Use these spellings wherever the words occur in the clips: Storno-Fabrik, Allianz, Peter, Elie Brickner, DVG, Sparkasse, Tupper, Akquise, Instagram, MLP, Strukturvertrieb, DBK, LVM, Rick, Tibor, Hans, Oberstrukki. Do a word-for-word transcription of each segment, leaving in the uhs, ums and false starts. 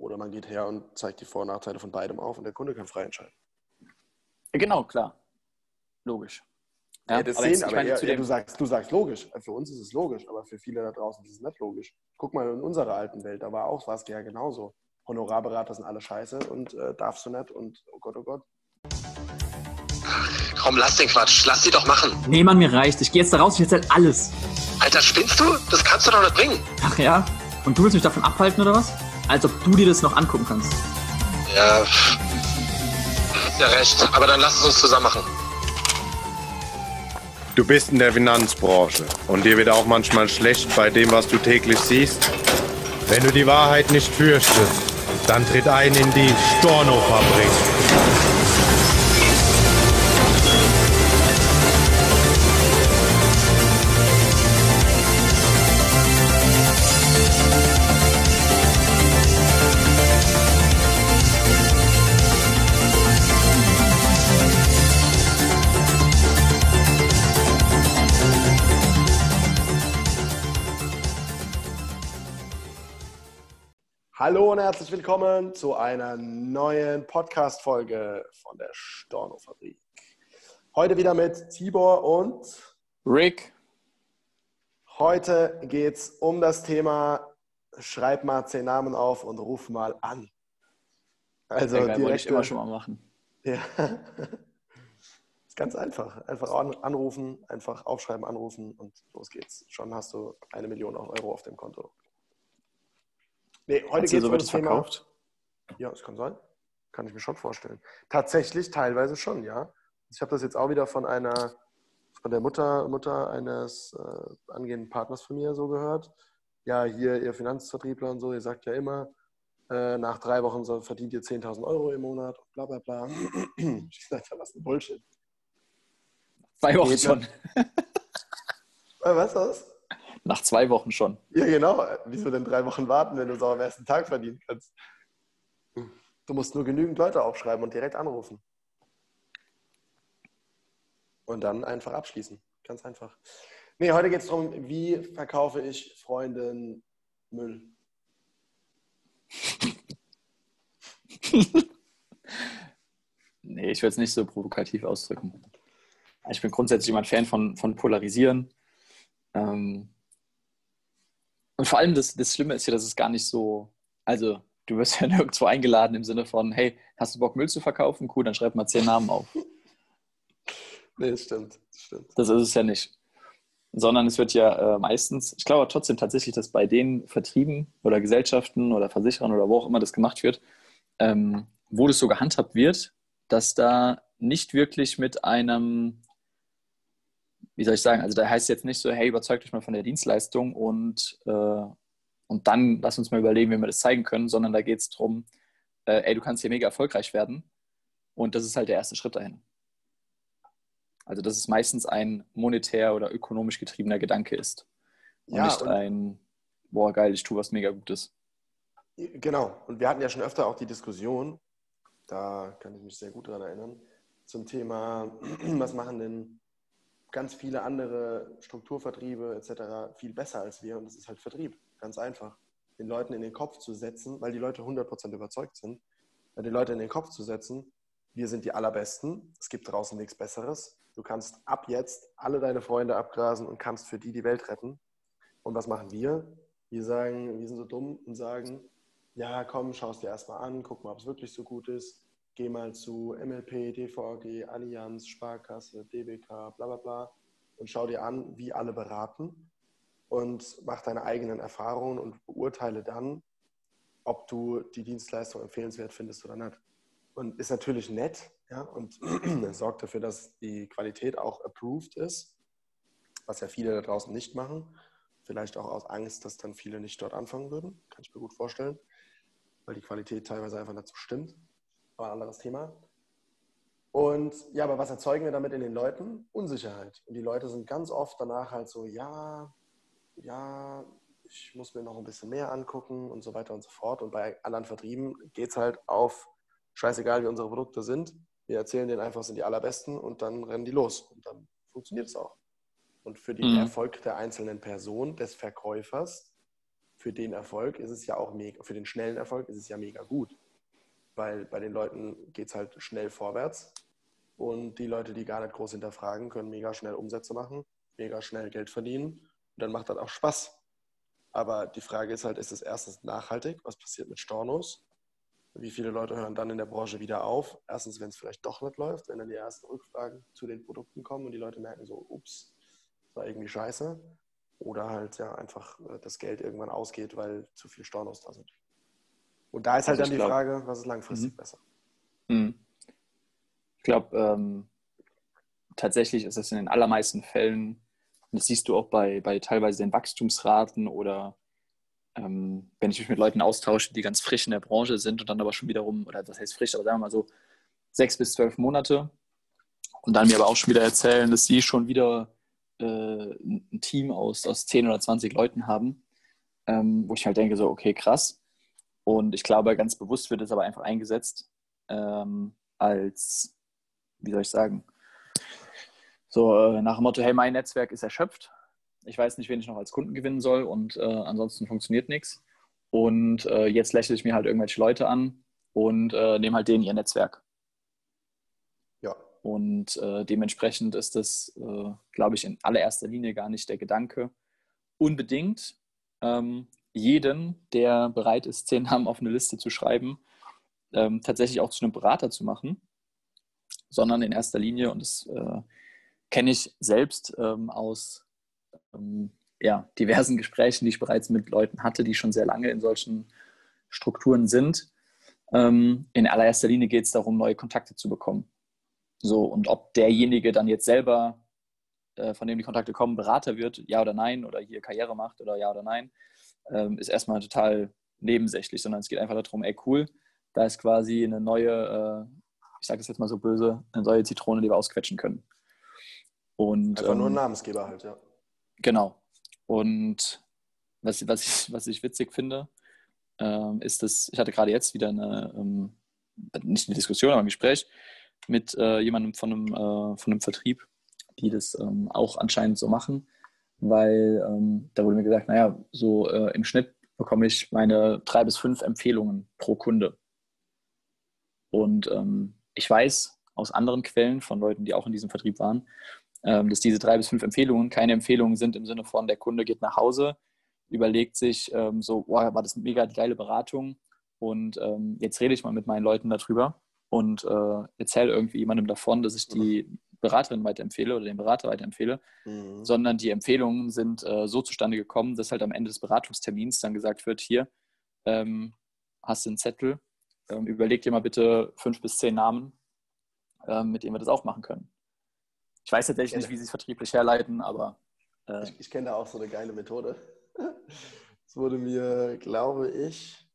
Oder man geht her und zeigt die Vor- und Nachteile von beidem auf und der Kunde kann frei entscheiden. Genau, klar. Logisch. Ja, ja, das aber sehen, jetzt, ich meine, aber zu ja, dem ja, du, sagst, du sagst logisch. Für uns ist es logisch, aber für viele da draußen ist es nicht logisch. Guck mal, in unserer alten Welt, da war auch was ja genauso. Honorarberater sind alle scheiße und äh, darfst du nicht und oh Gott, oh Gott. Ach, komm, lass den Quatsch. Lass sie doch machen. Nee, Mann, mir reicht. Ich gehe jetzt da raus, ich erzähl alles. Alter, spinnst du? Das kannst du doch nicht bringen. Ach ja? Und du willst mich davon abhalten, oder was? Als ob du dir das noch angucken kannst. Ja, hast ja recht. Aber dann lass es uns zusammen machen. Du bist in der Finanzbranche und dir wird auch manchmal schlecht bei dem, was du täglich siehst. Wenn du die Wahrheit nicht fürchtest, dann tritt ein in die Storno-Fabrik. Hallo und herzlich willkommen zu einer neuen Podcast-Folge von der Storno-Fabrik. Heute wieder mit Tibor und Rick. Heute geht es um das Thema, schreib mal zehn Namen auf und ruf mal an. Also direkt wollte ich immer schon mal machen. Ja. Ist ganz einfach. Einfach anrufen, einfach aufschreiben, anrufen und los geht's. Schon hast du eine Million Euro auf dem Konto. Nee, heute geht es um das Thema. Verkauft? Ja, das kann sein. Kann ich mir schon vorstellen. Tatsächlich, teilweise schon, ja. Ich habe das jetzt auch wieder von einer, von der Mutter, Mutter eines äh, angehenden Partners von mir so gehört. Ja, hier, ihr Finanzvertriebler und so, ihr sagt ja immer, äh, nach drei Wochen so, verdient ihr zehntausend Euro im Monat, bla bla bla. Ich sage, was ein Bullshit. Zwei Wochen schon. Was ist das? Nach zwei Wochen schon. Ja, genau. Wieso denn drei Wochen warten, wenn du es auch am ersten Tag verdienen kannst? Du musst nur genügend Leute aufschreiben und direkt anrufen. Und dann einfach abschließen. Ganz einfach. Nee, heute geht es darum, wie verkaufe ich Freunden Müll? Nee, ich will es nicht so provokativ ausdrücken. Ich bin grundsätzlich jemand Fan von, von Polarisieren. Ähm, Und vor allem das, das Schlimme ist ja, dass es gar nicht so, also du wirst ja nirgendwo eingeladen im Sinne von, hey, hast du Bock Müll zu verkaufen? Cool, dann schreib mal zehn Namen auf. Nee, das stimmt, das stimmt. Das ist es ja nicht. Sondern es wird ja äh, meistens, ich glaube trotzdem tatsächlich, dass bei den Vertrieben oder Gesellschaften oder Versicherern oder wo auch immer das gemacht wird, ähm, wo das so gehandhabt wird, dass da nicht wirklich mit einem, wie soll ich sagen, also da heißt es jetzt nicht so, hey, überzeugt euch mal von der Dienstleistung und, äh, und dann lass uns mal überlegen, wie wir das zeigen können, sondern da geht es darum, äh, ey, du kannst hier mega erfolgreich werden und das ist halt der erste Schritt dahin. Also dass es meistens ein monetär oder ökonomisch getriebener Gedanke ist und ja, nicht und ein, boah geil, ich tue was mega Gutes. Genau, und wir hatten ja schon öfter auch die Diskussion, da kann ich mich sehr gut daran erinnern, zum Thema, was machen denn ganz viele andere Strukturvertriebe et cetera viel besser als wir und das ist halt Vertrieb, ganz einfach. Den Leuten in den Kopf zu setzen, weil die Leute hundert Prozent überzeugt sind, weil die Leute in den Kopf zu setzen, wir sind die Allerbesten, es gibt draußen nichts Besseres, du kannst ab jetzt alle deine Freunde abgrasen und kannst für die die Welt retten. Und was machen wir? Wir sagen, wir sind so dumm und sagen, ja komm, schau es dir erstmal an, guck mal, ob es wirklich so gut ist. Geh mal zu M L P, D V G, Allianz, Sparkasse, D B K, bla bla bla und schau dir an, wie alle beraten und mach deine eigenen Erfahrungen und beurteile dann, ob du die Dienstleistung empfehlenswert findest oder nicht. Und ist natürlich nett, ja, und sorgt dafür, dass die Qualität auch approved ist, was ja viele da draußen nicht machen. Vielleicht auch aus Angst, dass dann viele nicht dort anfangen würden. Kann ich mir gut vorstellen, weil die Qualität teilweise einfach dazu stimmt. Ein anderes Thema. Und ja, aber was erzeugen wir damit in den Leuten? Unsicherheit. Und die Leute sind ganz oft danach halt so, ja, ja, ich muss mir noch ein bisschen mehr angucken und so weiter und so fort. Und bei anderen Vertrieben geht es halt auf, scheißegal wie unsere Produkte sind, wir erzählen denen einfach, sind die Allerbesten und dann rennen die los. Und dann funktioniert es auch. Und für den mhm. Erfolg der einzelnen Person, des Verkäufers, für den Erfolg ist es ja auch mega, für den schnellen Erfolg ist es ja mega gut. Weil bei den Leuten geht es halt schnell vorwärts und die Leute, die gar nicht groß hinterfragen, können mega schnell Umsätze machen, mega schnell Geld verdienen und dann macht das auch Spaß. Aber die Frage ist halt, ist es erstens nachhaltig? Was passiert mit Stornos? Wie viele Leute hören dann in der Branche wieder auf? Erstens, wenn es vielleicht doch nicht läuft, wenn dann die ersten Rückfragen zu den Produkten kommen und die Leute merken so, ups, das war irgendwie scheiße. Oder halt ja einfach das Geld irgendwann ausgeht, weil zu viel Stornos da sind. Und da ist halt also dann die glaub, Frage, was ist langfristig mhm. besser? Mhm. Ich glaube, ähm, tatsächlich ist das in den allermeisten Fällen, das siehst du auch bei, bei teilweise den Wachstumsraten oder ähm, wenn ich mich mit Leuten austausche, die ganz frisch in der Branche sind und dann aber schon wiederum, oder das heißt frisch, aber sagen wir mal so sechs bis zwölf Monate und dann mir aber auch schon wieder erzählen, dass sie schon wieder äh, ein Team aus, aus zehn oder zwanzig Leuten haben, ähm, wo ich halt denke so, okay, krass. Und ich glaube, ganz bewusst wird es aber einfach eingesetzt ähm, als, wie soll ich sagen, so äh, nach dem Motto, hey, mein Netzwerk ist erschöpft. Ich weiß nicht, wen ich noch als Kunden gewinnen soll und äh, ansonsten funktioniert nichts. Und äh, jetzt lächle ich mir halt irgendwelche Leute an und äh, nehme halt denen ihr Netzwerk. Ja. Und äh, dementsprechend ist das, äh, glaube ich, in allererster Linie gar nicht der Gedanke, unbedingt ähm, jeden, der bereit ist, zehn Namen auf eine Liste zu schreiben, ähm, tatsächlich auch zu einem Berater zu machen, sondern in erster Linie, und das äh, kenne ich selbst ähm, aus ähm, ja, diversen Gesprächen, die ich bereits mit Leuten hatte, die schon sehr lange in solchen Strukturen sind. Ähm, in allererster Linie geht es darum, neue Kontakte zu bekommen. So, und ob derjenige dann jetzt selber, äh, von dem die Kontakte kommen, Berater wird, ja oder nein, oder hier Karriere macht oder ja oder nein, ähm, ist erstmal total nebensächlich, sondern es geht einfach darum, ey cool, da ist quasi eine neue, äh, ich sage das jetzt mal so böse, eine neue Zitrone, die wir ausquetschen können. Und, einfach ähm, nur ein Namensgeber halt, ja. Genau. Und was, was, ich, was ich witzig finde, ähm, ist, dass ich hatte gerade jetzt wieder eine, ähm, nicht eine Diskussion, aber ein Gespräch mit äh, jemandem von einem, äh, von einem Vertrieb, die das ähm, auch anscheinend so machen, weil ähm, da wurde mir gesagt, naja, so äh, im Schnitt bekomme ich meine drei bis fünf Empfehlungen pro Kunde. Und ähm, ich weiß aus anderen Quellen von Leuten, die auch in diesem Vertrieb waren, dass diese drei bis fünf Empfehlungen keine Empfehlungen sind im Sinne von, der Kunde geht nach Hause, überlegt sich ähm, so, wow, war das eine mega geile Beratung und ähm, jetzt rede ich mal mit meinen Leuten darüber und äh, erzähle irgendwie jemandem davon, dass ich die Beraterin weiterempfehle oder den Berater weiterempfehle, mhm. sondern die Empfehlungen sind äh, so zustande gekommen, dass halt am Ende des Beratungstermins dann gesagt wird, hier, ähm, hast du einen Zettel, ähm, überleg dir mal bitte fünf bis zehn Namen, äh, mit denen wir das auch machen können. Ich weiß tatsächlich nicht, wie sie es vertrieblich herleiten, aber... Äh ich ich kenne da auch so eine geile Methode. Es wurde mir, glaube ich,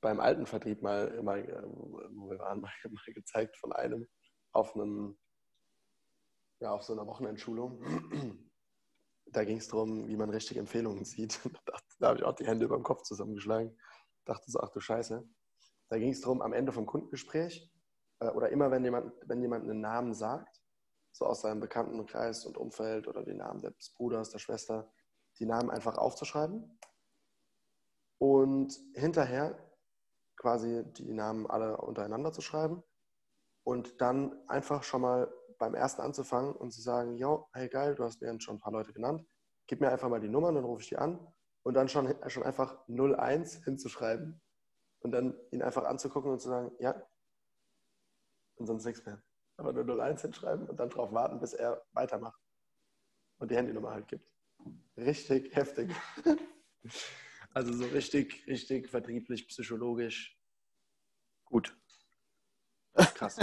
beim alten Vertrieb mal, mal wo wir waren, mal, mal gezeigt von einem auf einem, ja, auf so einer Wochenendschulung. Da ging es darum, wie man richtig Empfehlungen sieht. Da, da habe ich auch die Hände über dem Kopf zusammengeschlagen. Dachte so, ach du Scheiße. Da ging es darum, am Ende vom Kundengespräch äh, oder immer, wenn jemand, wenn jemand einen Namen sagt, so aus seinem Bekanntenkreis und Umfeld oder den Namen des Bruders, der Schwester, die Namen einfach aufzuschreiben und hinterher quasi die Namen alle untereinander zu schreiben und dann einfach schon mal beim ersten anzufangen und zu sagen, jo, hey geil, du hast mir schon ein paar Leute genannt, gib mir einfach mal die Nummern, dann rufe ich die an und dann schon, schon einfach null eins hinzuschreiben und dann ihn einfach anzugucken und zu sagen, ja, und sonst nichts mehr. Aber nur null eins hinschreiben und dann drauf warten, bis er weitermacht und die Handynummer halt gibt. Richtig heftig. Also so richtig, richtig vertrieblich, psychologisch. Gut. Krass.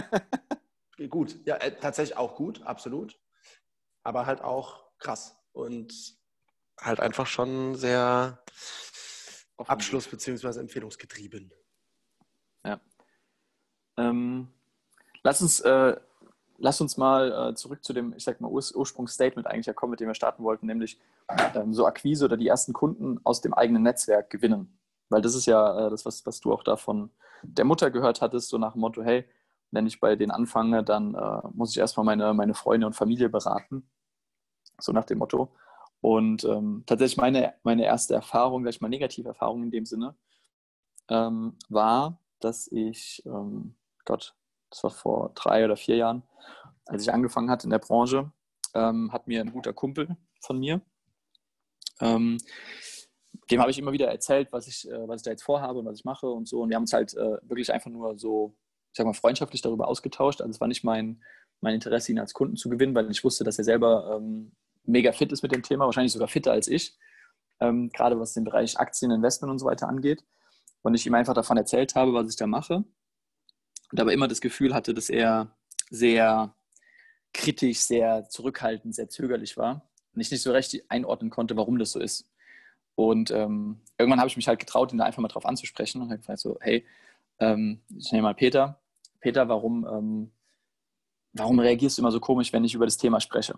Gut. Ja, äh, tatsächlich auch gut, absolut. Aber halt auch krass. Und halt einfach schon sehr abschluss- bzw. empfehlungsgetrieben. Ja. Ähm. Lass uns, äh, lass uns mal äh, zurück zu dem, ich sag mal, Ur- Ursprungsstatement eigentlich ja kommen, mit dem wir starten wollten, nämlich ähm, so Akquise oder die ersten Kunden aus dem eigenen Netzwerk gewinnen. Weil das ist ja äh, das, was, was du auch da von der Mutter gehört hattest, so nach dem Motto, hey, wenn ich bei denen anfange, dann äh, muss ich erstmal meine, meine Freunde und Familie beraten. So nach dem Motto. Und ähm, tatsächlich meine, meine erste Erfahrung, gleich mal negative Erfahrung in dem Sinne, ähm, war, dass ich, ähm, Gott, das war vor drei oder vier Jahren, als ich angefangen hatte in der Branche, ähm, hat mir ein guter Kumpel von mir, ähm, dem habe ich immer wieder erzählt, was ich, äh, was ich da jetzt vorhabe und was ich mache und so. Und wir haben uns halt äh, wirklich einfach nur so, ich sag mal, freundschaftlich darüber ausgetauscht. Also es war nicht mein, mein Interesse, ihn als Kunden zu gewinnen, weil ich wusste, dass er selber ähm, mega fit ist mit dem Thema, wahrscheinlich sogar fitter als ich, ähm, gerade was den Bereich Aktien, Investment und so weiter angeht. Und ich ihm einfach davon erzählt habe, was ich da mache. Und aber immer das Gefühl hatte, dass er sehr kritisch, sehr zurückhaltend, sehr zögerlich war. Und ich nicht so recht einordnen konnte, warum das so ist. Und ähm, irgendwann habe ich mich halt getraut, ihn da einfach mal drauf anzusprechen. Und habe gefragt so, hey, ähm, ich nehme mal Peter. Peter, warum, ähm, warum reagierst du immer so komisch, wenn ich über das Thema spreche?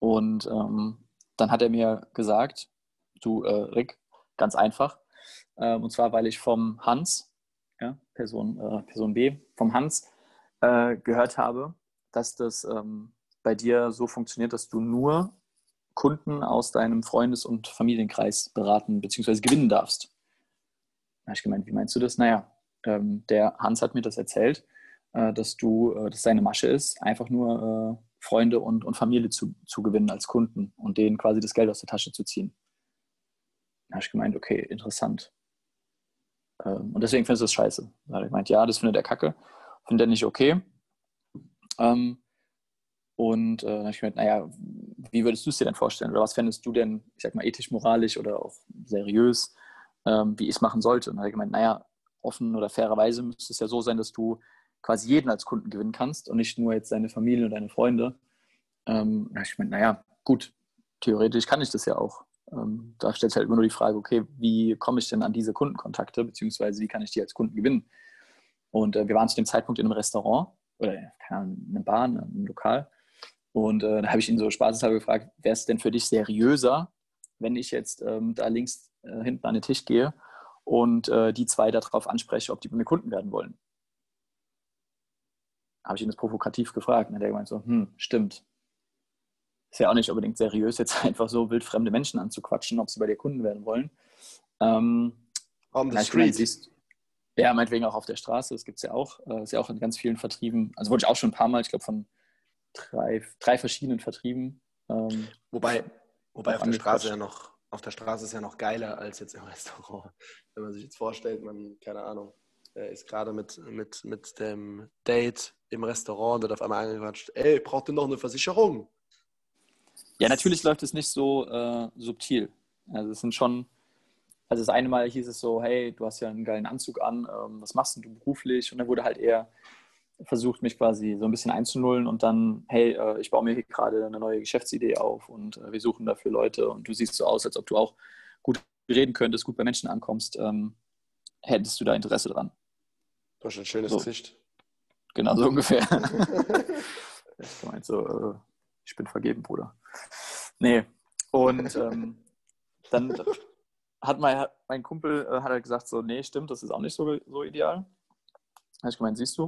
Und ähm, dann hat er mir gesagt, du äh, Rick, ganz einfach. Ähm, und zwar, weil ich vom Hans, ja, Person, äh, Person B, vom Hans äh, gehört habe, dass das ähm, bei dir so funktioniert, dass du nur Kunden aus deinem Freundes- und Familienkreis beraten bzw. gewinnen darfst. Da habe ich gemeint, wie meinst du das? Naja, ähm, der Hans hat mir das erzählt, äh, dass du, äh, dass seine Masche ist, einfach nur äh, Freunde und, und Familie zu, zu gewinnen als Kunden und denen quasi das Geld aus der Tasche zu ziehen. Da habe ich gemeint, okay, interessant. Ähm, und deswegen findest du das scheiße. Da hat er gemeint, ja, das findet er kacke, findet er nicht okay. Ähm, und äh, dann habe ich gemeint, naja, wie würdest du es dir denn vorstellen? Oder was fändest du denn, ich sag mal, ethisch, moralisch oder auch seriös, ähm, wie ich es machen sollte? Und dann hat er gemeint, naja, offen oder fairerweise müsste es ja so sein, dass du quasi jeden als Kunden gewinnen kannst und nicht nur jetzt deine Familie und deine Freunde. Ähm, da habe ich gemeint, naja, gut, theoretisch kann ich das ja auch. Ähm, da stellt sich halt immer nur die Frage, okay, wie komme ich denn an diese Kundenkontakte, beziehungsweise wie kann ich die als Kunden gewinnen? Und äh, wir waren zu dem Zeitpunkt in einem Restaurant oder keine Ahnung, in einer Bar, in einem Lokal. Und äh, da habe ich ihn so spaßeshalber gefragt, wäre es denn für dich seriöser, wenn ich jetzt ähm, da links äh, hinten an den Tisch gehe und äh, die zwei darauf anspreche, ob die bei mir Kunden werden wollen? Habe ich ihn das provokativ gefragt. Und dann hat er gemeint so, hm, stimmt. Ist ja auch nicht unbedingt seriös, jetzt einfach so wildfremde Menschen anzuquatschen, ob sie bei dir Kunden werden wollen. Ähm, On the street. Siehst, ja, meinetwegen auch auf der Straße, das gibt es ja auch. Das ist ja auch in ganz vielen Vertrieben. Also wurde ich auch schon ein paar Mal, ich glaube, von drei, drei verschiedenen Vertrieben. Ähm, wobei wobei auf der Straße ja noch, auf der Straße ist ja noch geiler als jetzt im Restaurant. Wenn man sich jetzt vorstellt, man, keine Ahnung, ist gerade mit, mit, mit dem Date im Restaurant, wird auf einmal angequatscht, ey, braucht ihr noch eine Versicherung? Ja, natürlich läuft es nicht so äh, subtil. Also es sind schon, also das eine Mal hieß es so, hey, du hast ja einen geilen Anzug an, ähm, was machst denn du beruflich? Und dann wurde halt eher versucht, mich quasi so ein bisschen einzunullen und dann, hey, äh, ich baue mir hier gerade eine neue Geschäftsidee auf und äh, wir suchen dafür Leute und du siehst so aus, als ob du auch gut reden könntest, gut bei Menschen ankommst. Ähm, hättest du da Interesse dran? Du hast ein schönes so. Gesicht. Genau, so ungefähr. Ich meine so, äh, ich bin vergeben, Bruder. Nee, und ähm, dann hat mein, mein Kumpel äh, hat halt gesagt so, nee, stimmt, das ist auch nicht so, so ideal. Da habe ich gemeint, siehst du.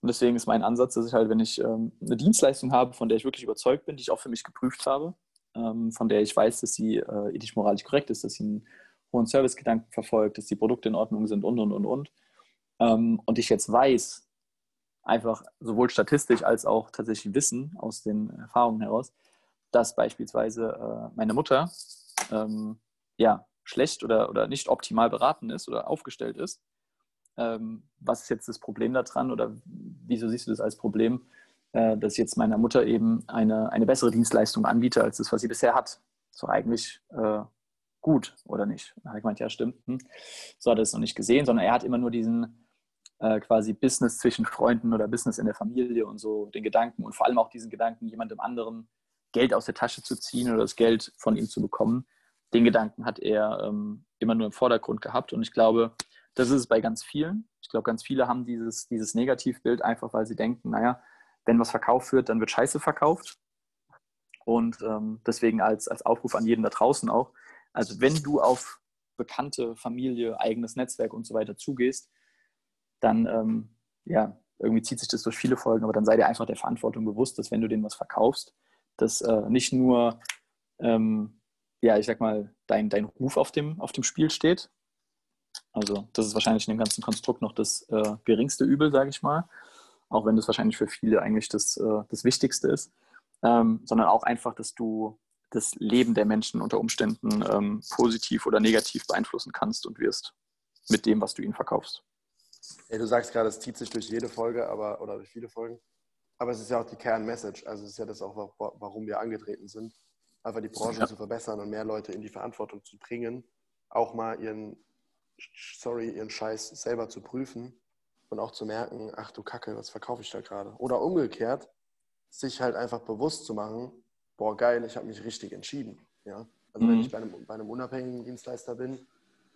Und deswegen ist mein Ansatz, dass ich halt, wenn ich ähm, eine Dienstleistung habe, von der ich wirklich überzeugt bin, die ich auch für mich geprüft habe, ähm, von der ich weiß, dass sie äh, ethisch-moralisch korrekt ist, dass sie einen hohen Servicegedanken verfolgt, dass die Produkte in Ordnung sind und, und, und, und. Ähm, und ich jetzt weiß, einfach sowohl statistisch als auch tatsächlich Wissen aus den Erfahrungen heraus, dass beispielsweise äh, meine Mutter ähm, ja, schlecht oder, oder nicht optimal beraten ist oder aufgestellt ist. Ähm, was ist jetzt das Problem daran oder wieso siehst du das als Problem, äh, dass ich jetzt meiner Mutter eben eine, eine bessere Dienstleistung anbiete als das, was sie bisher hat? Ist doch eigentlich äh, gut, oder nicht? Da habe ich gemeint, ja, stimmt. Hm. So hat er es noch nicht gesehen, sondern er hat immer nur diesen äh, quasi Business zwischen Freunden oder Business in der Familie und so den Gedanken und vor allem auch diesen Gedanken, jemandem anderen Geld aus der Tasche zu ziehen oder das Geld von ihm zu bekommen, den Gedanken hat er ähm, immer nur im Vordergrund gehabt. Und ich glaube, das ist es bei ganz vielen. Ich glaube, ganz viele haben dieses, dieses Negativbild einfach, weil sie denken, naja, wenn was verkauft wird, dann wird Scheiße verkauft. Und ähm, deswegen als, als Aufruf an jeden da draußen auch, also wenn du auf Bekannte, Familie, eigenes Netzwerk und so weiter zugehst, dann, ähm, ja, irgendwie zieht sich das durch viele Folgen, aber dann sei dir einfach der Verantwortung bewusst, dass wenn du denen was verkaufst, dass äh, nicht nur ähm, ja, ich sag mal, dein, dein Ruf auf dem, auf dem Spiel steht. Also das ist wahrscheinlich in dem ganzen Konstrukt noch das äh, geringste Übel, sage ich mal, auch wenn das wahrscheinlich für viele eigentlich das, äh, das Wichtigste ist, ähm, sondern auch einfach, dass du das Leben der Menschen unter Umständen ähm, positiv oder negativ beeinflussen kannst und wirst mit dem, was du ihnen verkaufst. Ey, du sagst gerade, es zieht sich durch jede Folge aber oder durch viele Folgen, aber es ist ja auch die Kernmessage, also es ist ja das auch, warum wir angetreten sind, einfach die Branche ja. zu verbessern und mehr Leute in die Verantwortung zu bringen, auch mal ihren sorry, ihren Scheiß selber zu prüfen und auch zu merken, ach du Kacke, was verkaufe ich da gerade? Oder umgekehrt, sich halt einfach bewusst zu machen, boah geil, ich habe mich richtig entschieden. Ja? Also mhm. wenn ich bei einem, bei einem unabhängigen Dienstleister bin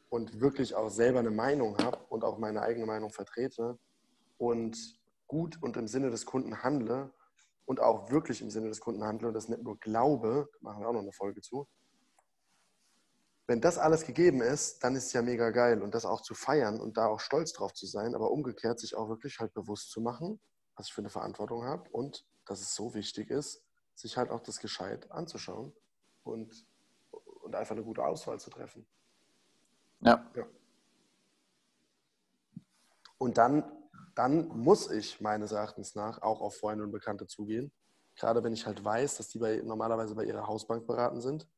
und wirklich auch selber eine Meinung habe und auch meine eigene Meinung vertrete und gut und im Sinne des Kunden handle und auch wirklich im Sinne des Kunden handle und das nicht nur glaube, machen wir auch noch eine Folge zu, wenn das alles gegeben ist, dann ist es ja mega geil und das auch zu feiern und da auch stolz drauf zu sein, aber umgekehrt sich auch wirklich halt bewusst zu machen, was ich für eine Verantwortung habe und dass es so wichtig ist, sich halt auch das gescheit anzuschauen und, und einfach eine gute Auswahl zu treffen. Ja. ja. Und dann, dann muss ich meines Erachtens nach auch auf Freunde und Bekannte zugehen, gerade wenn ich halt weiß, dass die bei, normalerweise bei ihrer Hausbank beraten sind,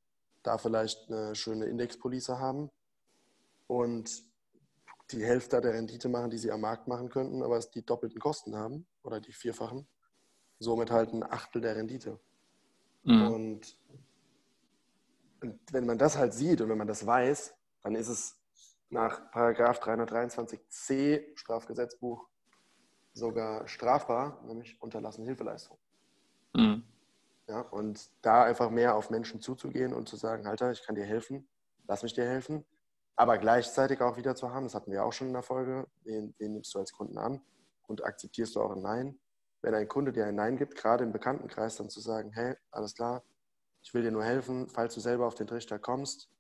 da vielleicht eine schöne Indexpolice haben und die Hälfte der Rendite machen, die sie am Markt machen könnten, aber es die doppelten Kosten haben oder die vierfachen, somit halt ein Achtel der Rendite. Mhm. Und, und wenn man das halt sieht und wenn man das weiß, dann ist es nach Paragraph dreihundertdreiundzwanzig c Strafgesetzbuch sogar strafbar, nämlich unterlassene Hilfeleistung. Mhm. Ja, und da einfach mehr auf Menschen zuzugehen und zu sagen, Alter, ich kann dir helfen, lass mich dir helfen, aber gleichzeitig auch wieder zu haben, das hatten wir auch schon in der Folge, wen, wen nimmst du als Kunden an und akzeptierst du auch ein Nein? Wenn ein Kunde dir ein Nein gibt, gerade im Bekanntenkreis, dann zu sagen, hey, alles klar, ich will dir nur helfen, falls du selber auf den Trichter kommst,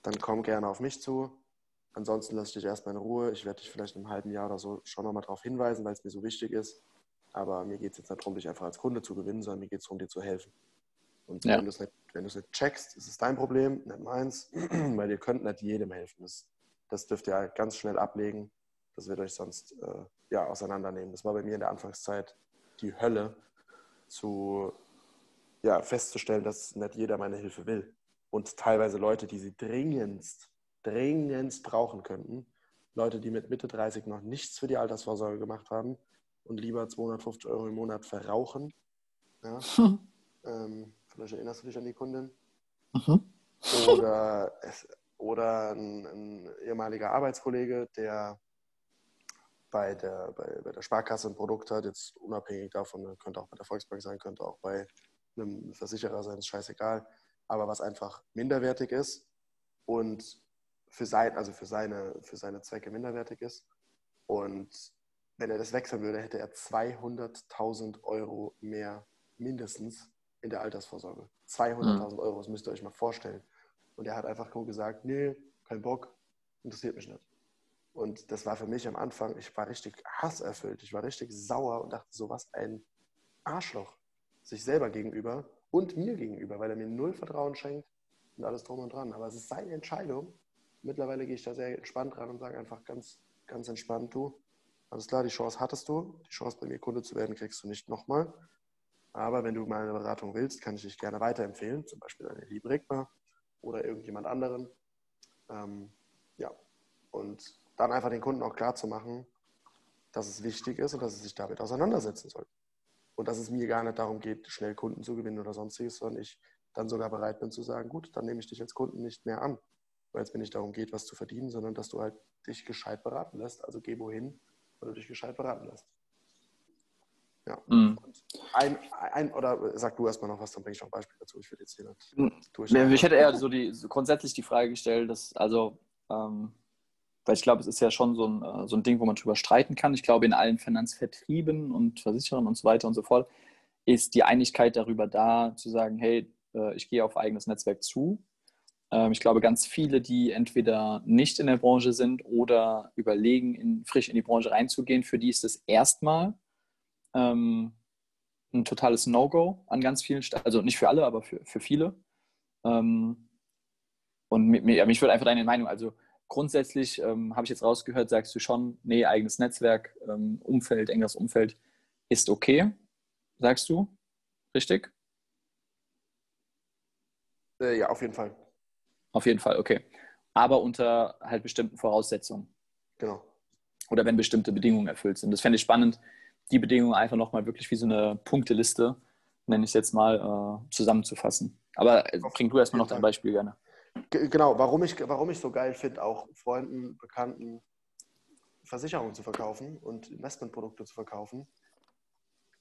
dann komm gerne auf mich zu, ansonsten lasse ich dich erstmal in Ruhe, ich werde dich vielleicht in einem halben Jahr oder so schon nochmal darauf hinweisen, weil es mir so wichtig ist. Aber mir geht es jetzt nicht darum, dich einfach als Kunde zu gewinnen, sondern mir geht es darum, dir zu helfen. Und ja. wenn du es nicht, nicht checkst, ist es dein Problem, nicht meins, weil ihr könnt nicht jedem helfen. Das, das dürft ihr halt ganz schnell ablegen. Das wird euch sonst äh, ja, auseinandernehmen. Das war bei mir in der Anfangszeit die Hölle, zu, ja, festzustellen, dass nicht jeder meine Hilfe will. Und teilweise Leute, die sie dringendst, dringendst brauchen könnten, Leute, die mit Mitte dreißig noch nichts für die Altersvorsorge gemacht haben, und lieber zweihundertfünfzig Euro im Monat verrauchen. Ja. Hm. Ähm, vielleicht erinnerst du dich an die Kundin. Mhm. Oder, es, oder ein, ein ehemaliger Arbeitskollege, der bei der, bei, bei der Sparkasse ein Produkt hat, jetzt unabhängig davon, könnte auch bei der Volksbank sein, könnte auch bei einem Versicherer sein, ist scheißegal, aber was einfach minderwertig ist und für, sein, also für, seine, für seine Zwecke minderwertig ist. Und wenn er das wechseln würde, hätte er zweihunderttausend Euro mehr mindestens in der Altersvorsorge. zweihunderttausend mhm. Euro, das müsst ihr euch mal vorstellen. Und er hat einfach nur gesagt, nee, kein Bock, interessiert mich nicht. Und das war für mich am Anfang, ich war richtig hasserfüllt, ich war richtig sauer und dachte, so was ein Arschloch sich selber gegenüber und mir gegenüber, weil er mir null Vertrauen schenkt und alles drum und dran. Aber es ist seine Entscheidung. Mittlerweile gehe ich da sehr entspannt ran und sage einfach ganz, ganz entspannt, du, alles klar, die Chance hattest du. Die Chance, bei mir Kunde zu werden, kriegst du nicht nochmal. Aber wenn du mal eine Beratung willst, kann ich dich gerne weiterempfehlen. Zum Beispiel an Elie Brickner oder irgendjemand anderen. Ähm, ja. Und dann einfach den Kunden auch klar zu machen, dass es wichtig ist und dass sie sich damit auseinandersetzen sollten. Und dass es mir gar nicht darum geht, schnell Kunden zu gewinnen oder sonstiges, sondern ich dann sogar bereit bin zu sagen, gut, dann nehme ich dich als Kunden nicht mehr an. Weil es mir nicht darum geht, was zu verdienen, sondern dass du halt dich gescheit beraten lässt. Also geh wohin, weil du dich gescheit beraten lässt. Ja. Mm. Und ein, ein, oder sag du erstmal noch was, dann bringe ich noch ein Beispiel dazu. Ich würde jetzt hier nicht durch. Ich hätte eher so die, so grundsätzlich die Frage gestellt, dass, also, ähm, weil ich glaube, es ist ja schon so ein, so ein Ding, wo man drüber streiten kann. Ich glaube, in allen Finanzvertrieben und Versicherern und so weiter und so fort ist die Einigkeit darüber da, zu sagen, hey, ich gehe auf eigenes Netzwerk zu. Ich glaube, ganz viele, die entweder nicht in der Branche sind oder überlegen, in, frisch in die Branche reinzugehen, für die ist das erstmal ähm, ein totales No-Go an ganz vielen Stellen. Also nicht für alle, aber für, für viele. Ähm, Und mich, mich würde einfach deine Meinung, also grundsätzlich ähm, habe ich jetzt rausgehört, sagst du schon, nee, eigenes Netzwerk, ähm, Umfeld, engeres Umfeld ist okay, sagst du, richtig? Äh, ja, auf jeden Fall. Auf jeden Fall, okay. Aber unter halt bestimmten Voraussetzungen. Genau. Oder wenn bestimmte Bedingungen erfüllt sind. Das fände ich spannend, die Bedingungen einfach nochmal wirklich wie so eine Punkteliste, nenne ich es jetzt mal, äh, zusammenzufassen. Aber bring du erstmal noch dein Beispiel gerne. Genau, warum ich, warum ich so geil finde, auch Freunden, Bekannten Versicherungen zu verkaufen und Investmentprodukte zu verkaufen,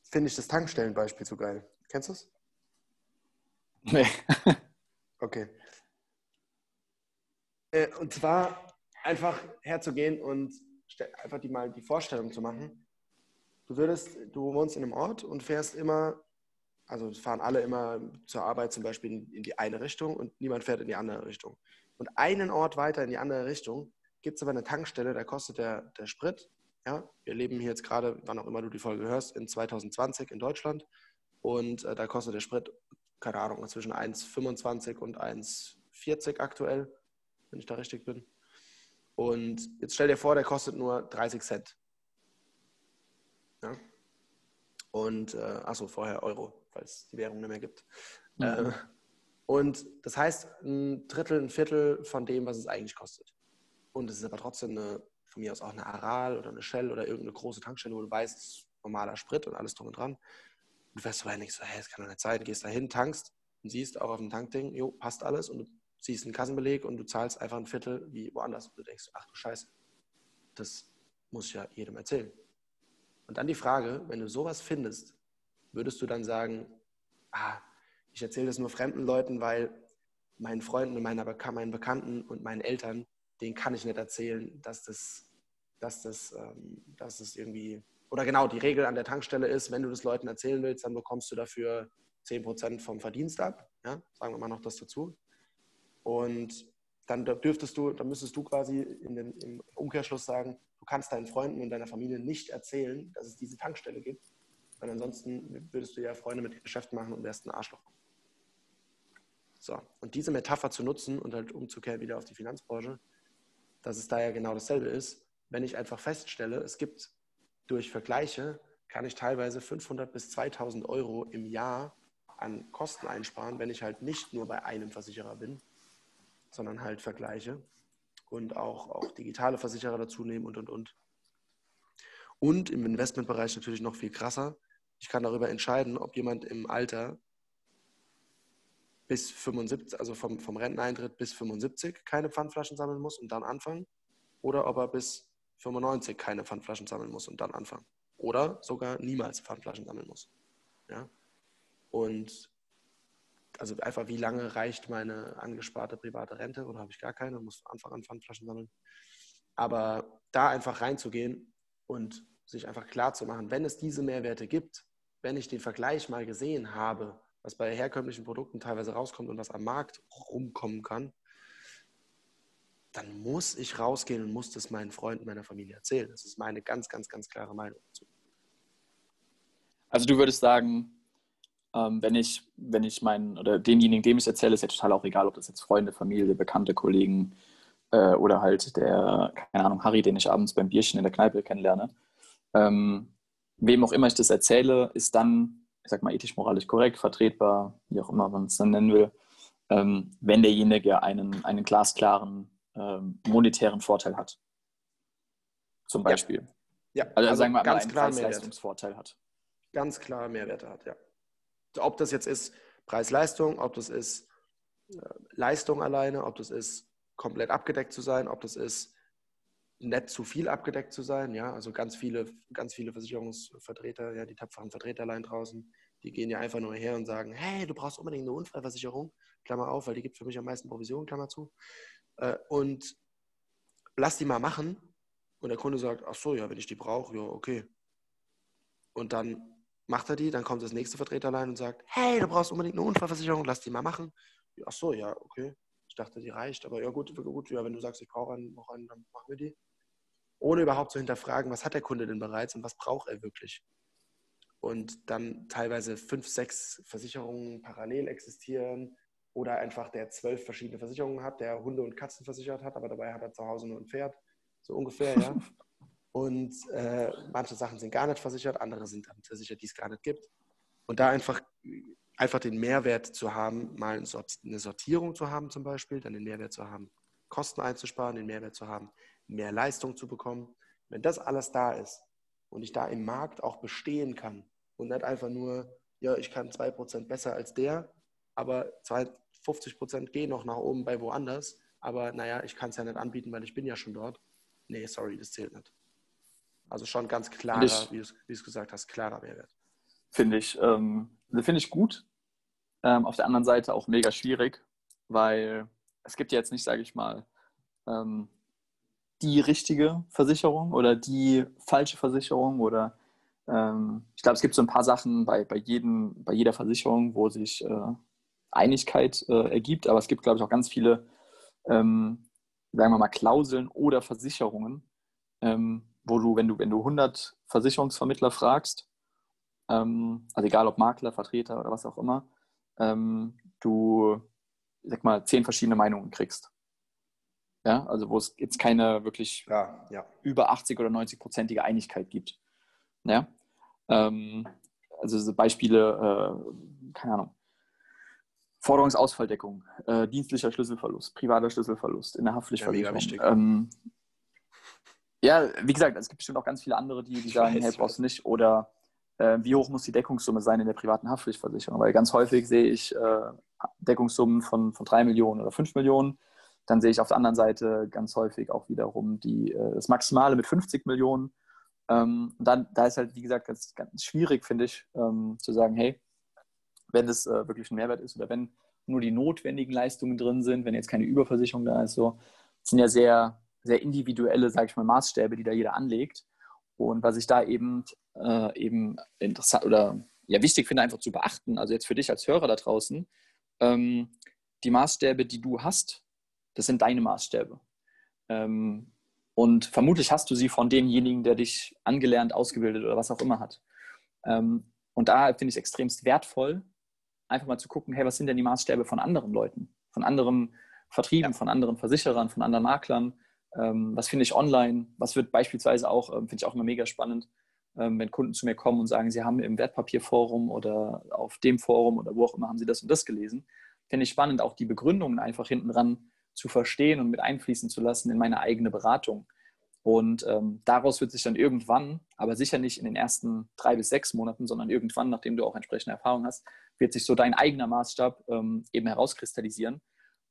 finde ich das Tankstellenbeispiel so geil. Kennst du es? Nee. Okay. Und zwar einfach herzugehen und einfach die, mal die Vorstellung zu machen. Du würdest, du wohnst in einem Ort und fährst immer. Also fahren alle immer zur Arbeit zum Beispiel in die eine Richtung und niemand fährt in die andere Richtung. Und einen Ort weiter in die andere Richtung gibt es aber eine Tankstelle, da kostet der, der Sprit. Ja? Wir leben hier jetzt gerade, wann auch immer du die Folge hörst, in zwanzig zwanzig in Deutschland. Und äh, da kostet der Sprit, keine Ahnung, zwischen eins Komma fünfundzwanzig und eins Komma vierzig aktuell, wenn ich da richtig bin. Und jetzt stell dir vor, der kostet nur dreißig Cent. Ja? Und, äh, achso, vorher Euro, falls es die Währung nicht mehr gibt. Mhm. Äh, und das heißt, ein Drittel, ein Viertel von dem, was es eigentlich kostet. Und es ist aber trotzdem eine, von mir aus auch eine Aral oder eine Shell oder irgendeine große Tankstelle, wo du weißt, es ist normaler Sprit und alles drum und dran. Und du fährst aber nicht so, hey, das kann doch nicht sein. Du gehst da hin, tankst und siehst auch auf dem Tankding, jo, passt alles. Und du siehst einen Kassenbeleg und du zahlst einfach ein Viertel wie woanders. Und du denkst, ach du Scheiße, das muss ich ja jedem erzählen. Und dann die Frage, wenn du sowas findest, würdest du dann sagen, ah, ich erzähle das nur fremden Leuten, weil meinen Freunden und meiner Beka- meinen Bekannten und meinen Eltern, denen kann ich nicht erzählen, dass das, dass das, ähm, dass das irgendwie, oder genau, die Regel an der Tankstelle ist, wenn du das Leuten erzählen willst, dann bekommst du dafür zehn Prozent vom Verdienst ab, ja? Sagen wir mal noch das dazu. Und dann dürftest du, dann müsstest du quasi in den, im Umkehrschluss sagen, du kannst deinen Freunden und deiner Familie nicht erzählen, dass es diese Tankstelle gibt, weil ansonsten würdest du ja Freunde mit Geschäft machen und wärst ein Arschloch. So, und diese Metapher zu nutzen und halt umzukehren wieder auf die Finanzbranche, dass es da ja genau dasselbe ist, wenn ich einfach feststelle, es gibt durch Vergleiche, kann ich teilweise fünfhundert bis zweitausend Euro im Jahr an Kosten einsparen, wenn ich halt nicht nur bei einem Versicherer bin, sondern halt vergleiche. Und auch, auch digitale Versicherer dazu nehmen und, und, und. Und im Investmentbereich natürlich noch viel krasser. Ich kann darüber entscheiden, ob jemand im Alter bis fünfundsiebzig, also vom, vom Renteneintritt bis fünfundsiebzig keine Pfandflaschen sammeln muss und dann anfangen. Oder ob er bis fünfundneunzig keine Pfandflaschen sammeln muss und dann anfangen. Oder sogar niemals Pfandflaschen sammeln muss. Ja? Und also einfach, wie lange reicht meine angesparte private Rente oder habe ich gar keine und muss von Anfang an Pfandflaschen sammeln. Aber da einfach reinzugehen und sich einfach klar zu machen, wenn es diese Mehrwerte gibt, wenn ich den Vergleich mal gesehen habe, was bei herkömmlichen Produkten teilweise rauskommt und was am Markt rumkommen kann, dann muss ich rausgehen und muss das meinen Freunden, meiner Familie erzählen. Das ist meine ganz, ganz, ganz klare Meinung dazu. Also du würdest sagen, Ähm, wenn ich, wenn ich meinen, oder demjenigen, dem ich erzähle, ist ja total auch egal, ob das jetzt Freunde, Familie, Bekannte, Kollegen äh, oder halt der, keine Ahnung, Harry, den ich abends beim Bierchen in der Kneipe kennenlerne. Ähm, wem auch immer ich das erzähle, ist dann, ich sag mal, ethisch, moralisch korrekt, vertretbar, wie auch immer man es dann nennen will, ähm, wenn derjenige einen, einen glasklaren ähm, monetären Vorteil hat. Zum Beispiel. Ja, ja. Also, also sagen wir mal, einen Preis-Leistungsvorteil hat. Ganz klar Mehrwerte hat, ja. Ob das jetzt ist Preis-Leistung, ob das ist Leistung alleine, ob das ist komplett abgedeckt zu sein, ob das ist nicht zu viel abgedeckt zu sein. Ja, also ganz viele, ganz viele Versicherungsvertreter, ja, die tapferen Vertreterlein draußen, die gehen ja einfach nur her und sagen, hey, du brauchst unbedingt eine Unfallversicherung, Klammer auf, weil die gibt für mich am meisten Provisionen, Klammer zu. Und lass die mal machen. Und der Kunde sagt, ach so, ja, wenn ich die brauche, ja, okay. Und dann macht er die, dann kommt das nächste Vertreterlein und sagt, hey, du brauchst unbedingt eine Unfallversicherung, lass die mal machen. Ach so, ja, okay. Ich dachte, die reicht, aber ja gut, gut ja, wenn du sagst, ich brauche einen, noch einen, dann machen wir die. Ohne überhaupt zu hinterfragen, was hat der Kunde denn bereits und was braucht er wirklich? Und dann teilweise fünf, sechs Versicherungen parallel existieren, Oder einfach der zwölf verschiedene Versicherungen hat, der Hunde und Katzen versichert hat, aber dabei hat er zu Hause nur ein Pferd. So ungefähr, ja. Und äh, manche Sachen sind gar nicht versichert, andere sind versichert, die es gar nicht gibt. Und da einfach, einfach den Mehrwert zu haben, mal eine Sortierung zu haben zum Beispiel, dann den Mehrwert zu haben, Kosten einzusparen, den Mehrwert zu haben, mehr Leistung zu bekommen. Wenn das alles da ist und ich da im Markt auch bestehen kann und nicht einfach nur, ja, ich kann zwei Prozent besser als der, aber fünfzig Prozent gehen noch nach oben bei woanders, aber naja, ich kann es ja nicht anbieten, weil ich bin ja schon dort. Nee, sorry, das zählt nicht. Also schon ganz klarer, ich, wie du es gesagt hast, klarer Mehrwert. Finde ich, ähm, find ich gut. Ähm, auf der anderen Seite auch mega schwierig, weil es gibt ja jetzt nicht, sage ich mal, ähm, die richtige Versicherung oder die falsche Versicherung oder ähm, ich glaube, es gibt so ein paar Sachen bei, bei, jedem, bei jeder Versicherung, wo sich äh, Einigkeit äh, ergibt, aber es gibt, glaube ich, auch ganz viele, ähm, sagen wir mal, Klauseln oder Versicherungen, ähm, wo du, wenn du, wenn du hundert Versicherungsvermittler fragst, ähm, also egal ob Makler, Vertreter oder was auch immer, ähm, du, ich sag mal, zehn verschiedene Meinungen kriegst. Ja, also wo es jetzt keine wirklich ja, ja. über achtzig oder neunzig prozentige Einigkeit gibt. Ja? Ähm, also so Beispiele, äh, keine Ahnung, Forderungsausfalldeckung, äh, dienstlicher Schlüsselverlust, privater Schlüsselverlust in der Haftpflichtversicherung. Ja, ähm, ja, wie gesagt, es gibt bestimmt auch ganz viele andere, die, die sagen, weiß, hey, brauchst du nicht. Oder äh, wie hoch muss die Deckungssumme sein in der privaten Haftpflichtversicherung? Weil ganz häufig sehe ich äh, Deckungssummen von, von drei Millionen oder fünf Millionen. Dann sehe ich auf der anderen Seite ganz häufig auch wiederum die, äh, das Maximale mit fünfzig Millionen. Ähm, und dann, da ist halt, wie gesagt, ganz, ganz schwierig, finde ich, ähm, zu sagen, hey, wenn das äh, wirklich ein Mehrwert ist oder wenn nur die notwendigen Leistungen drin sind, wenn jetzt keine Überversicherung da ist, so, das sind ja sehr, sehr individuelle, sage ich mal, Maßstäbe, die da jeder anlegt. Und was ich da eben, äh, eben interessant oder ja, wichtig finde, einfach zu beachten, also jetzt für dich als Hörer da draußen, ähm, die Maßstäbe, die du hast, das sind deine Maßstäbe. Ähm, und vermutlich hast du sie von demjenigen, der dich angelernt, ausgebildet oder was auch immer hat. Ähm, und da finde ich es extremst wertvoll, einfach mal zu gucken, hey, was sind denn die Maßstäbe von anderen Leuten, von anderen Vertrieben, ja. von anderen Versicherern, von anderen Maklern, ähm, was finde ich online, was wird beispielsweise auch, ähm, finde ich auch immer mega spannend, ähm, wenn Kunden zu mir kommen und sagen, sie haben im Wertpapierforum oder auf dem Forum oder wo auch immer haben sie das und das gelesen. Finde ich spannend, auch die Begründungen einfach hinten dran zu verstehen und mit einfließen zu lassen in meine eigene Beratung. Und ähm, daraus wird sich dann irgendwann, aber sicher nicht in den ersten drei bis sechs Monaten, sondern irgendwann, nachdem du auch entsprechende Erfahrung hast, wird sich so dein eigener Maßstab ähm, eben herauskristallisieren.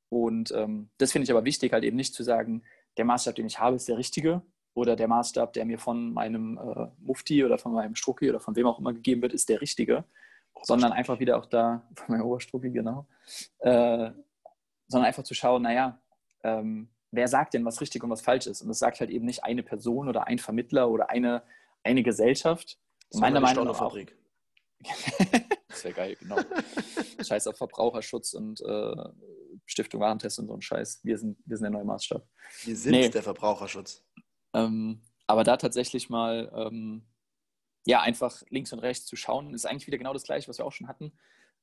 Und ähm, das finde ich aber wichtig, halt eben nicht zu sagen, der Maßstab, den ich habe, ist der richtige oder der Maßstab, der mir von meinem äh, Mufti oder von meinem Strucki oder von wem auch immer gegeben wird, ist der richtige, sondern einfach wieder auch da, von meinem Oberstrucki, genau, äh, sondern einfach zu schauen, naja, ähm, wer sagt denn, was richtig und was falsch ist? Und das sagt halt eben nicht eine Person oder ein Vermittler oder eine, eine Gesellschaft. Das meiner Meinung nach auch. Das wäre geil, genau. Scheiß auf Verbraucherschutz und äh, Stiftung Warentest und so ein Scheiß. Wir sind, wir sind der neue Maßstab. Wir sind nee. der Verbraucherschutz. Ähm, aber da tatsächlich mal ähm, ja, einfach links und rechts zu schauen, ist eigentlich wieder genau das Gleiche, was wir auch schon hatten,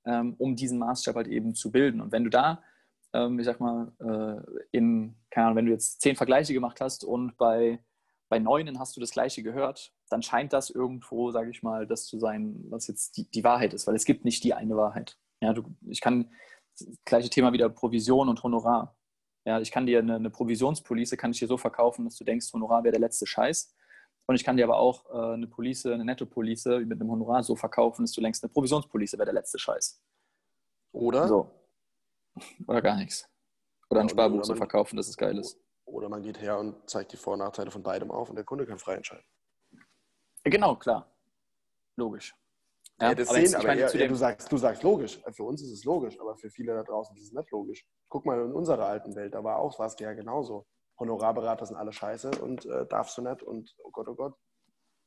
ähm, um diesen Maßstab halt eben zu bilden. Und wenn du da ich sag mal, in, keine Ahnung, wenn du jetzt zehn Vergleiche gemacht hast und bei, bei neunen hast du das Gleiche gehört, dann scheint das irgendwo, sage ich mal, das zu sein, was jetzt die, die Wahrheit ist, weil es gibt nicht die eine Wahrheit. Ja, du, ich kann, das gleiche Thema wieder Provision und Honorar. Ja, ich kann dir eine, eine Provisionspolice, kann ich dir so verkaufen, dass du denkst, Honorar wäre der letzte Scheiß. Und ich kann dir aber auch eine Police, eine Nettopolice mit einem Honorar so verkaufen, dass du denkst, eine Provisionspolice wäre der letzte Scheiß. Oder? So. Oder gar nichts. Oder ein Sparbuch zu verkaufen, dass es geil ist. Oder man geht her und zeigt die Vor- und Nachteile von beidem auf und der Kunde kann frei entscheiden. Genau, klar. Logisch. Ja, ja, das aber sehen, jetzt, aber meine, eher, zu dem du, sagst, du sagst logisch. Für uns ist es logisch, aber für viele da draußen ist es nicht logisch. Guck mal in unserer alten Welt, da war auch was ja genauso. Honorarberater sind alle scheiße und äh, darfst du nicht und oh Gott, oh Gott.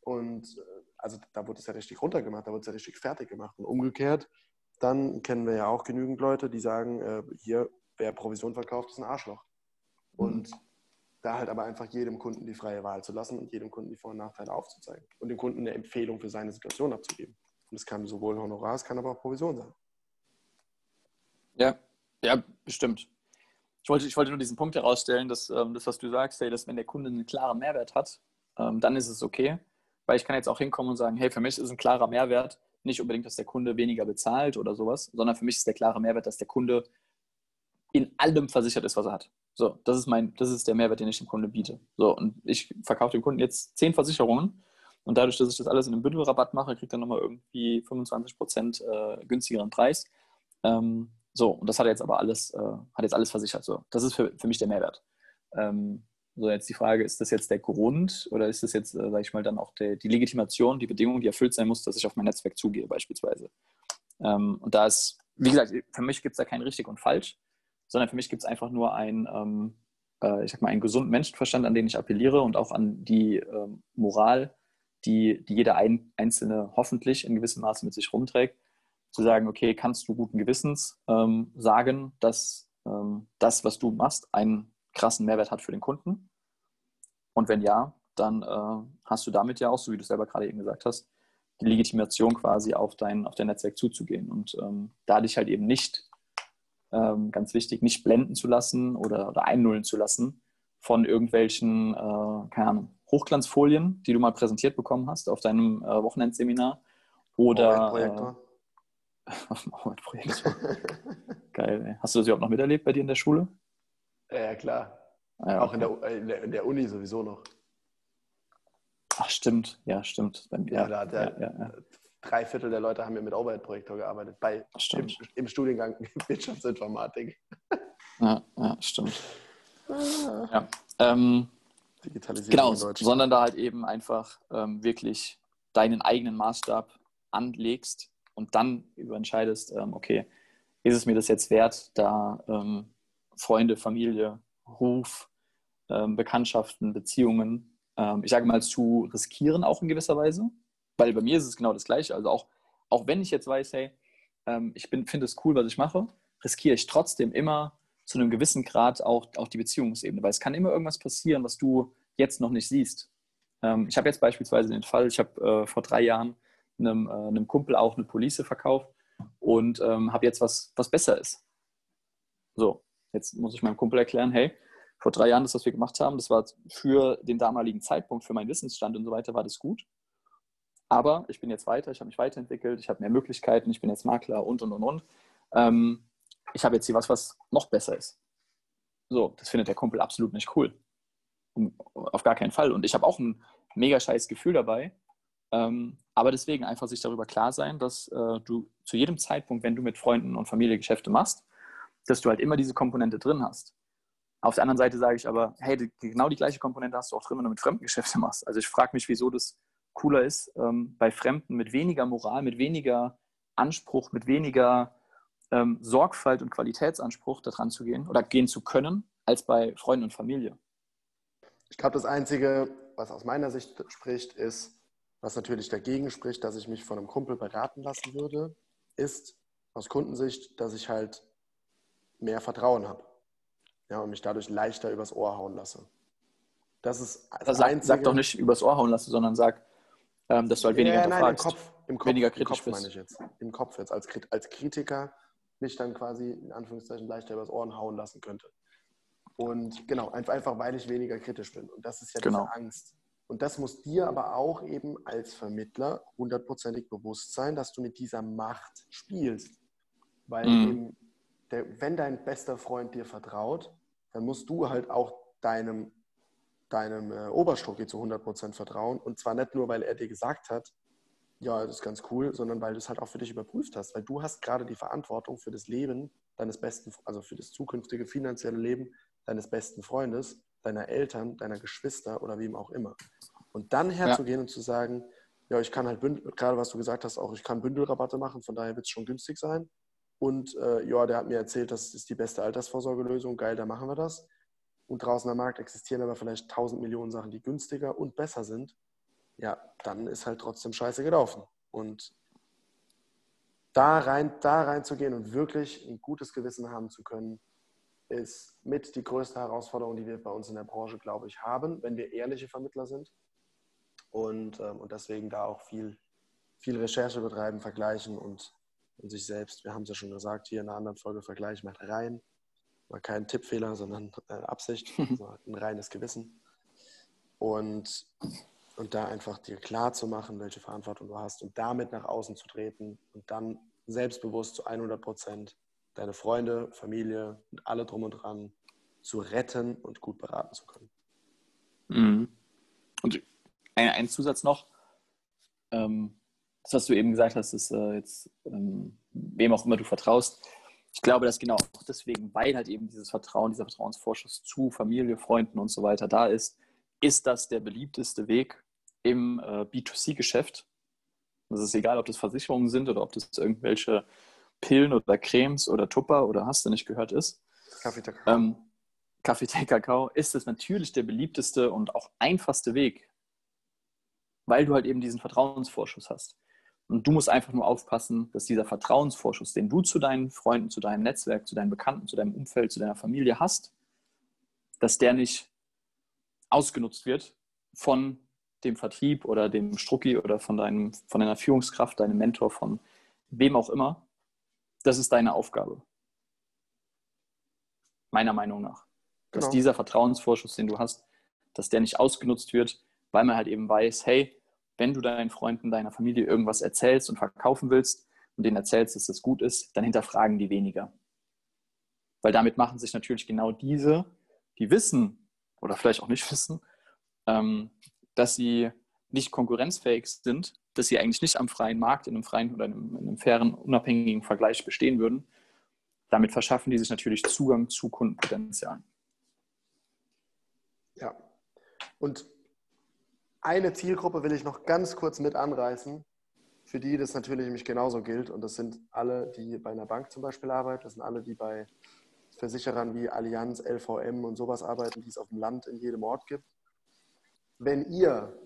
Und äh, also da wurde es ja richtig runtergemacht, da wurde es ja richtig fertig gemacht. Und umgekehrt, dann kennen wir ja auch genügend Leute, die sagen, äh, hier, wer Provision verkauft, ist ein Arschloch. Und mhm. da halt aber einfach jedem Kunden die freie Wahl zu lassen und jedem Kunden die Vor- und Nachteile aufzuzeigen und dem Kunden eine Empfehlung für seine Situation abzugeben. Und es kann sowohl Honorar, es kann aber auch Provision sein. Ja, Ja, bestimmt. Ich wollte, ich wollte nur diesen Punkt herausstellen, dass ähm, das, was du sagst, hey, dass wenn der Kunde einen klaren Mehrwert hat, ähm, dann ist es okay. Weil ich kann jetzt auch hinkommen und sagen, hey, für mich ist ein klarer Mehrwert nicht unbedingt, dass der Kunde weniger bezahlt oder sowas, sondern für mich ist der klare Mehrwert, dass der Kunde in allem versichert ist, was er hat. So, das ist mein, das ist der Mehrwert, den ich dem Kunden biete. So, und ich verkaufe dem Kunden jetzt zehn Versicherungen und dadurch, dass ich das alles in einem Bündelrabatt mache, kriegt er nochmal irgendwie fünfundzwanzig Prozent äh, günstigeren Preis. Ähm, so, und das hat er jetzt aber alles, äh, hat jetzt alles versichert. So, das ist für, für mich der Mehrwert. Ähm, so, jetzt die Frage, ist das jetzt der Grund oder ist das jetzt, äh, sag ich mal, dann auch der, die Legitimation, die Bedingung, die erfüllt sein muss, dass ich auf mein Netzwerk zugehe, beispielsweise. Ähm, und da ist, wie gesagt, für mich gibt es da kein richtig und falsch, sondern für mich gibt es einfach nur einen, ähm, äh, ich sag mal, einen gesunden Menschenverstand, an den ich appelliere und auch an die ähm, Moral, die, die jeder ein, Einzelne hoffentlich in gewissem Maße mit sich rumträgt, zu sagen, okay, kannst du guten Gewissens ähm, sagen, dass ähm, das, was du machst, einen krassen Mehrwert hat für den Kunden? Und wenn ja, dann äh, hast du damit ja auch, so wie du es selber gerade eben gesagt hast, die Legitimation quasi auf dein, auf dein Netzwerk zuzugehen und ähm, da dich halt eben nicht Ähm, ganz wichtig, nicht blenden zu lassen oder, oder einnullen zu lassen von irgendwelchen, äh, keine Ahnung, Hochglanzfolien, die du mal präsentiert bekommen hast auf deinem äh, Wochenendseminar oder Projektor. Äh, auf dem Projektor. Geil, ey. Hast du das überhaupt noch miterlebt bei dir in der Schule? Ja, klar. Ja, auch okay. in, der, in, der, in der Uni sowieso noch. Ach, stimmt. Ja, stimmt. Bei mir, ja, da hat ja, der, ja, ja. Drei Viertel der Leute haben ja mit Overhead-Projektor gearbeitet, bei, im, im Studiengang Wirtschaftsinformatik. Ja, ja, stimmt. Ah. Ja, ähm, Digitalisierung genau, in Deutschland. Sondern da halt eben einfach ähm, wirklich deinen eigenen Maßstab anlegst und dann überentscheidest, ähm, okay, ist es mir das jetzt wert, da ähm, Freunde, Familie, Ruf, ähm, Bekanntschaften, Beziehungen, ähm, ich sage mal, zu riskieren auch in gewisser Weise. Weil bei mir ist es genau das Gleiche. Also auch, auch wenn ich jetzt weiß, hey, ähm, ich finde es cool, was ich mache, riskiere ich trotzdem immer zu einem gewissen Grad auch, auch die Beziehungsebene. Weil es kann immer irgendwas passieren, was du jetzt noch nicht siehst. Ähm, ich habe jetzt beispielsweise den Fall, ich habe äh, vor drei Jahren einem, äh, einem Kumpel auch eine Police verkauft und ähm, habe jetzt was, was besser ist. So, jetzt muss ich meinem Kumpel erklären, hey, vor drei Jahren das, was wir gemacht haben, das war für den damaligen Zeitpunkt, für meinen Wissensstand und so weiter, war das gut. Aber ich bin jetzt weiter, ich habe mich weiterentwickelt, ich habe mehr Möglichkeiten, ich bin jetzt Makler und, und, und, und. Ähm, ich habe jetzt hier was, was noch besser ist. So, das findet der Kumpel absolut nicht cool. Um, auf gar keinen Fall. Und ich habe auch ein mega scheiß Gefühl dabei. Ähm, aber deswegen einfach sich darüber klar sein, dass äh, du zu jedem Zeitpunkt, wenn du mit Freunden und Familie Geschäfte machst, dass du halt immer diese Komponente drin hast. Auf der anderen Seite sage ich aber, hey, die, genau die gleiche Komponente hast du auch drin, wenn du mit Fremden Geschäfte machst. Also ich frage mich, wieso das cooler ist, ähm, bei Fremden mit weniger Moral, mit weniger Anspruch, mit weniger ähm, Sorgfalt und Qualitätsanspruch da dran zu gehen oder gehen zu können, als bei Freunden und Familie. Ich glaube, das Einzige, was aus meiner Sicht spricht, ist, was natürlich dagegen spricht, dass ich mich von einem Kumpel beraten lassen würde, ist aus Kundensicht, dass ich halt mehr Vertrauen habe, ja, und mich dadurch leichter übers Ohr hauen lasse. Das ist das also Einzige. Sag doch nicht übers Ohr hauen lassen, sondern sag, Ähm, dass du halt weniger ja, nein, hinterfragst, im Kopf, im Kopf, weniger kritisch im Kopf bist. Meine ich jetzt. Im Kopf jetzt, als, als Kritiker mich dann quasi in Anführungszeichen leichter übers Ohren hauen lassen könnte. Und genau, einfach weil ich weniger kritisch bin. Und das ist ja genau diese Angst. Und das muss dir aber auch eben als Vermittler hundertprozentig bewusst sein, dass du mit dieser Macht spielst. Weil mhm. eben der, wenn dein bester Freund dir vertraut, dann musst du halt auch deinem deinem äh, Oberstrukki zu hundert Prozent vertrauen. Und zwar nicht nur, weil er dir gesagt hat, ja, das ist ganz cool, sondern weil du es halt auch für dich überprüft hast. Weil du hast gerade die Verantwortung für das Leben deines besten, also für das zukünftige finanzielle Leben deines besten Freundes, deiner Eltern, deiner Geschwister oder wem auch immer. Und dann herzugehen ja. und zu sagen, ja, ich kann halt, Bündel, gerade was du gesagt hast, auch ich kann Bündelrabatte machen, von daher wird es schon günstig sein. Und äh, ja, der hat mir erzählt, das ist die beste Altersvorsorgelösung, geil, da machen wir das. Und draußen am Markt existieren aber vielleicht tausend Millionen Sachen, die günstiger und besser sind, ja, dann ist halt trotzdem scheiße gelaufen. Und da rein, da reinzugehen und wirklich ein gutes Gewissen haben zu können, ist mit die größte Herausforderung, die wir bei uns in der Branche, glaube ich, haben, wenn wir ehrliche Vermittler sind. Und, ähm, und deswegen da auch viel, viel Recherche betreiben, vergleichen und in sich selbst. Wir haben es ja schon gesagt, hier in einer anderen Folge, Vergleich macht rein. War kein Tippfehler, sondern äh, Absicht, also ein reines Gewissen. Und, und da einfach dir klar zu machen, welche Verantwortung du hast und damit nach außen zu treten und dann selbstbewusst zu hundert Prozent deine Freunde, Familie und alle drum und dran zu retten und gut beraten zu können. Mhm. Und ein, ein Zusatz noch, ähm, das, was du eben gesagt hast, ist äh, jetzt, ähm, wem auch immer du vertraust, ich glaube, dass genau auch deswegen, weil halt eben dieses Vertrauen, dieser Vertrauensvorschuss zu Familie, Freunden und so weiter da ist, ist das der beliebteste Weg im äh, B zwei C Geschäft. Das ist egal, ob das Versicherungen sind oder ob das irgendwelche Pillen oder Cremes oder Tupper oder hast du nicht gehört ist. Kaffee, Kakao. Ähm, Kaffee, Tee, Kakao ist es natürlich der beliebteste und auch einfachste Weg, weil du halt eben diesen Vertrauensvorschuss hast. Und du musst einfach nur aufpassen, dass dieser Vertrauensvorschuss, den du zu deinen Freunden, zu deinem Netzwerk, zu deinen Bekannten, zu deinem Umfeld, zu deiner Familie hast, dass der nicht ausgenutzt wird von dem Vertrieb oder dem Strucki oder von, deinem, von deiner Führungskraft, deinem Mentor, von wem auch immer. Das ist deine Aufgabe. Meiner Meinung nach. Dass genau. Dieser Vertrauensvorschuss, den du hast, dass der nicht ausgenutzt wird, weil man halt eben weiß, hey, wenn du deinen Freunden, deiner Familie irgendwas erzählst und verkaufen willst und denen erzählst, dass das gut ist, dann hinterfragen die weniger. Weil damit machen sich natürlich genau diese, die wissen oder vielleicht auch nicht wissen, ähm, dass sie nicht konkurrenzfähig sind, dass sie eigentlich nicht am freien Markt, in einem freien oder in einem, in einem fairen, unabhängigen Vergleich bestehen würden. Damit verschaffen die sich natürlich Zugang zu Kundenpotenzialen. Ja, und eine Zielgruppe will ich noch ganz kurz mit anreißen, für die das natürlich nämlich genauso gilt. Und das sind alle, die bei einer Bank zum Beispiel arbeiten. Das sind alle, die bei Versicherern wie Allianz, L V M und sowas arbeiten, die es auf dem Land in jedem Ort gibt. Wenn ihr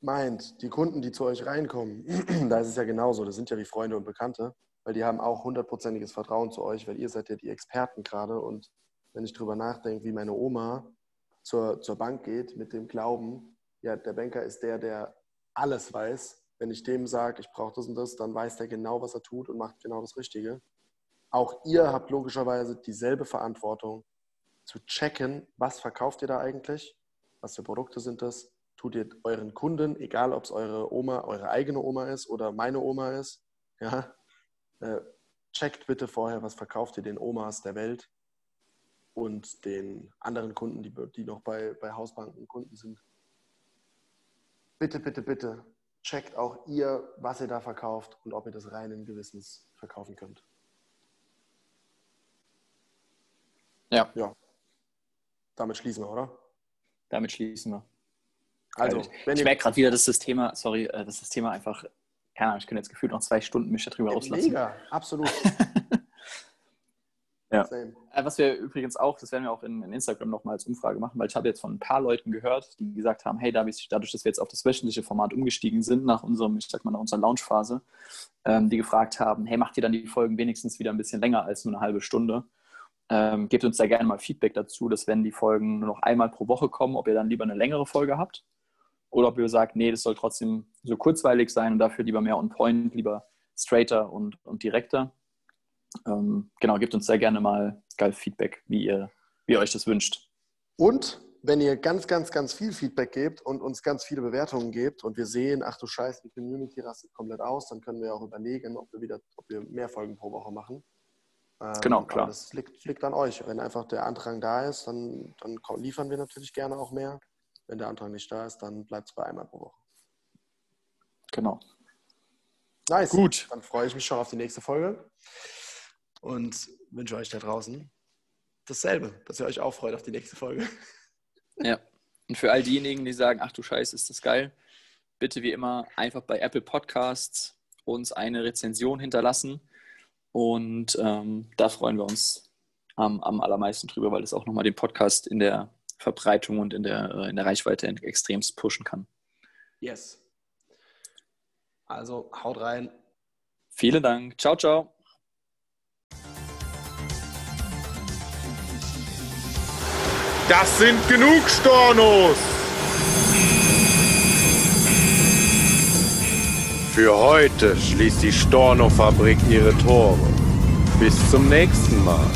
meint, die Kunden, die zu euch reinkommen, da ist es ja genauso, das sind ja die Freunde und Bekannte, weil die haben auch hundertprozentiges Vertrauen zu euch, weil ihr seid ja die Experten gerade. Und wenn ich drüber nachdenke, wie meine Oma zur, zur Bank geht mit dem Glauben, ja, der Banker ist der, der alles weiß. Wenn ich dem sage, ich brauche das und das, dann weiß der genau, was er tut und macht genau das Richtige. Auch ihr habt logischerweise dieselbe Verantwortung, zu checken, was verkauft ihr da eigentlich, was für Produkte sind das, tut ihr euren Kunden, egal ob es eure Oma, eure eigene Oma ist oder meine Oma ist, ja, äh, checkt bitte vorher, was verkauft ihr den Omas der Welt und den anderen Kunden, die, die noch bei, bei Hausbanken Kunden sind. Bitte, bitte, bitte, checkt auch ihr, was ihr da verkauft und ob ihr das reinen Gewissens verkaufen könnt. Ja. Ja. Damit schließen wir, oder? Damit schließen wir. Also, also wenn ich ihr... merke gerade wieder, dass das Thema, sorry, dass das Thema einfach, keine Ahnung, ich könnte jetzt gefühlt noch zwei Stunden mich darüber auslassen. Mega, absolut. Ja. Same. Was wir übrigens auch, das werden wir auch in, in Instagram nochmal als Umfrage machen, weil ich habe jetzt von ein paar Leuten gehört, die gesagt haben, hey, dadurch, dadurch dass wir jetzt auf das wöchentliche Format umgestiegen sind, nach unserem, ich sag mal, nach unserer Launchphase, ähm, die gefragt haben, hey, macht ihr dann die Folgen wenigstens wieder ein bisschen länger als nur eine halbe Stunde? Ähm, gebt uns da gerne mal Feedback dazu, dass wenn die Folgen nur noch einmal pro Woche kommen, ob ihr dann lieber eine längere Folge habt oder ob ihr sagt, nee, das soll trotzdem so kurzweilig sein und dafür lieber mehr on point, lieber straighter und, und direkter. Genau, gebt uns sehr gerne mal geil Feedback, wie ihr, wie ihr euch das wünscht. Und wenn ihr ganz, ganz, ganz viel Feedback gebt und uns ganz viele Bewertungen gebt und wir sehen, ach du Scheiße, die Community rastet komplett aus, dann können wir auch überlegen, ob wir wieder, ob wir mehr Folgen pro Woche machen. Genau, ähm, klar. Das liegt, liegt an euch. Wenn einfach der Andrang da ist, dann, dann liefern wir natürlich gerne auch mehr. Wenn der Andrang nicht da ist, dann bleibt es bei einmal pro Woche. Genau. Nice. Gut. Dann freue ich mich schon auf die nächste Folge. Und wünsche euch da draußen dasselbe, dass ihr euch auch freut auf die nächste Folge. Ja, und für all diejenigen, die sagen, ach du Scheiße, ist das geil, bitte wie immer einfach bei Apple Podcasts uns eine Rezension hinterlassen und ähm, da freuen wir uns am, am allermeisten drüber, weil es auch nochmal den Podcast in der Verbreitung und in der, in der Reichweite extremst pushen kann. Yes. Also haut rein. Vielen Dank. Ciao, ciao. Das sind genug Stornos! Für heute schließt die Storno-Fabrik ihre Tore. Bis zum nächsten Mal.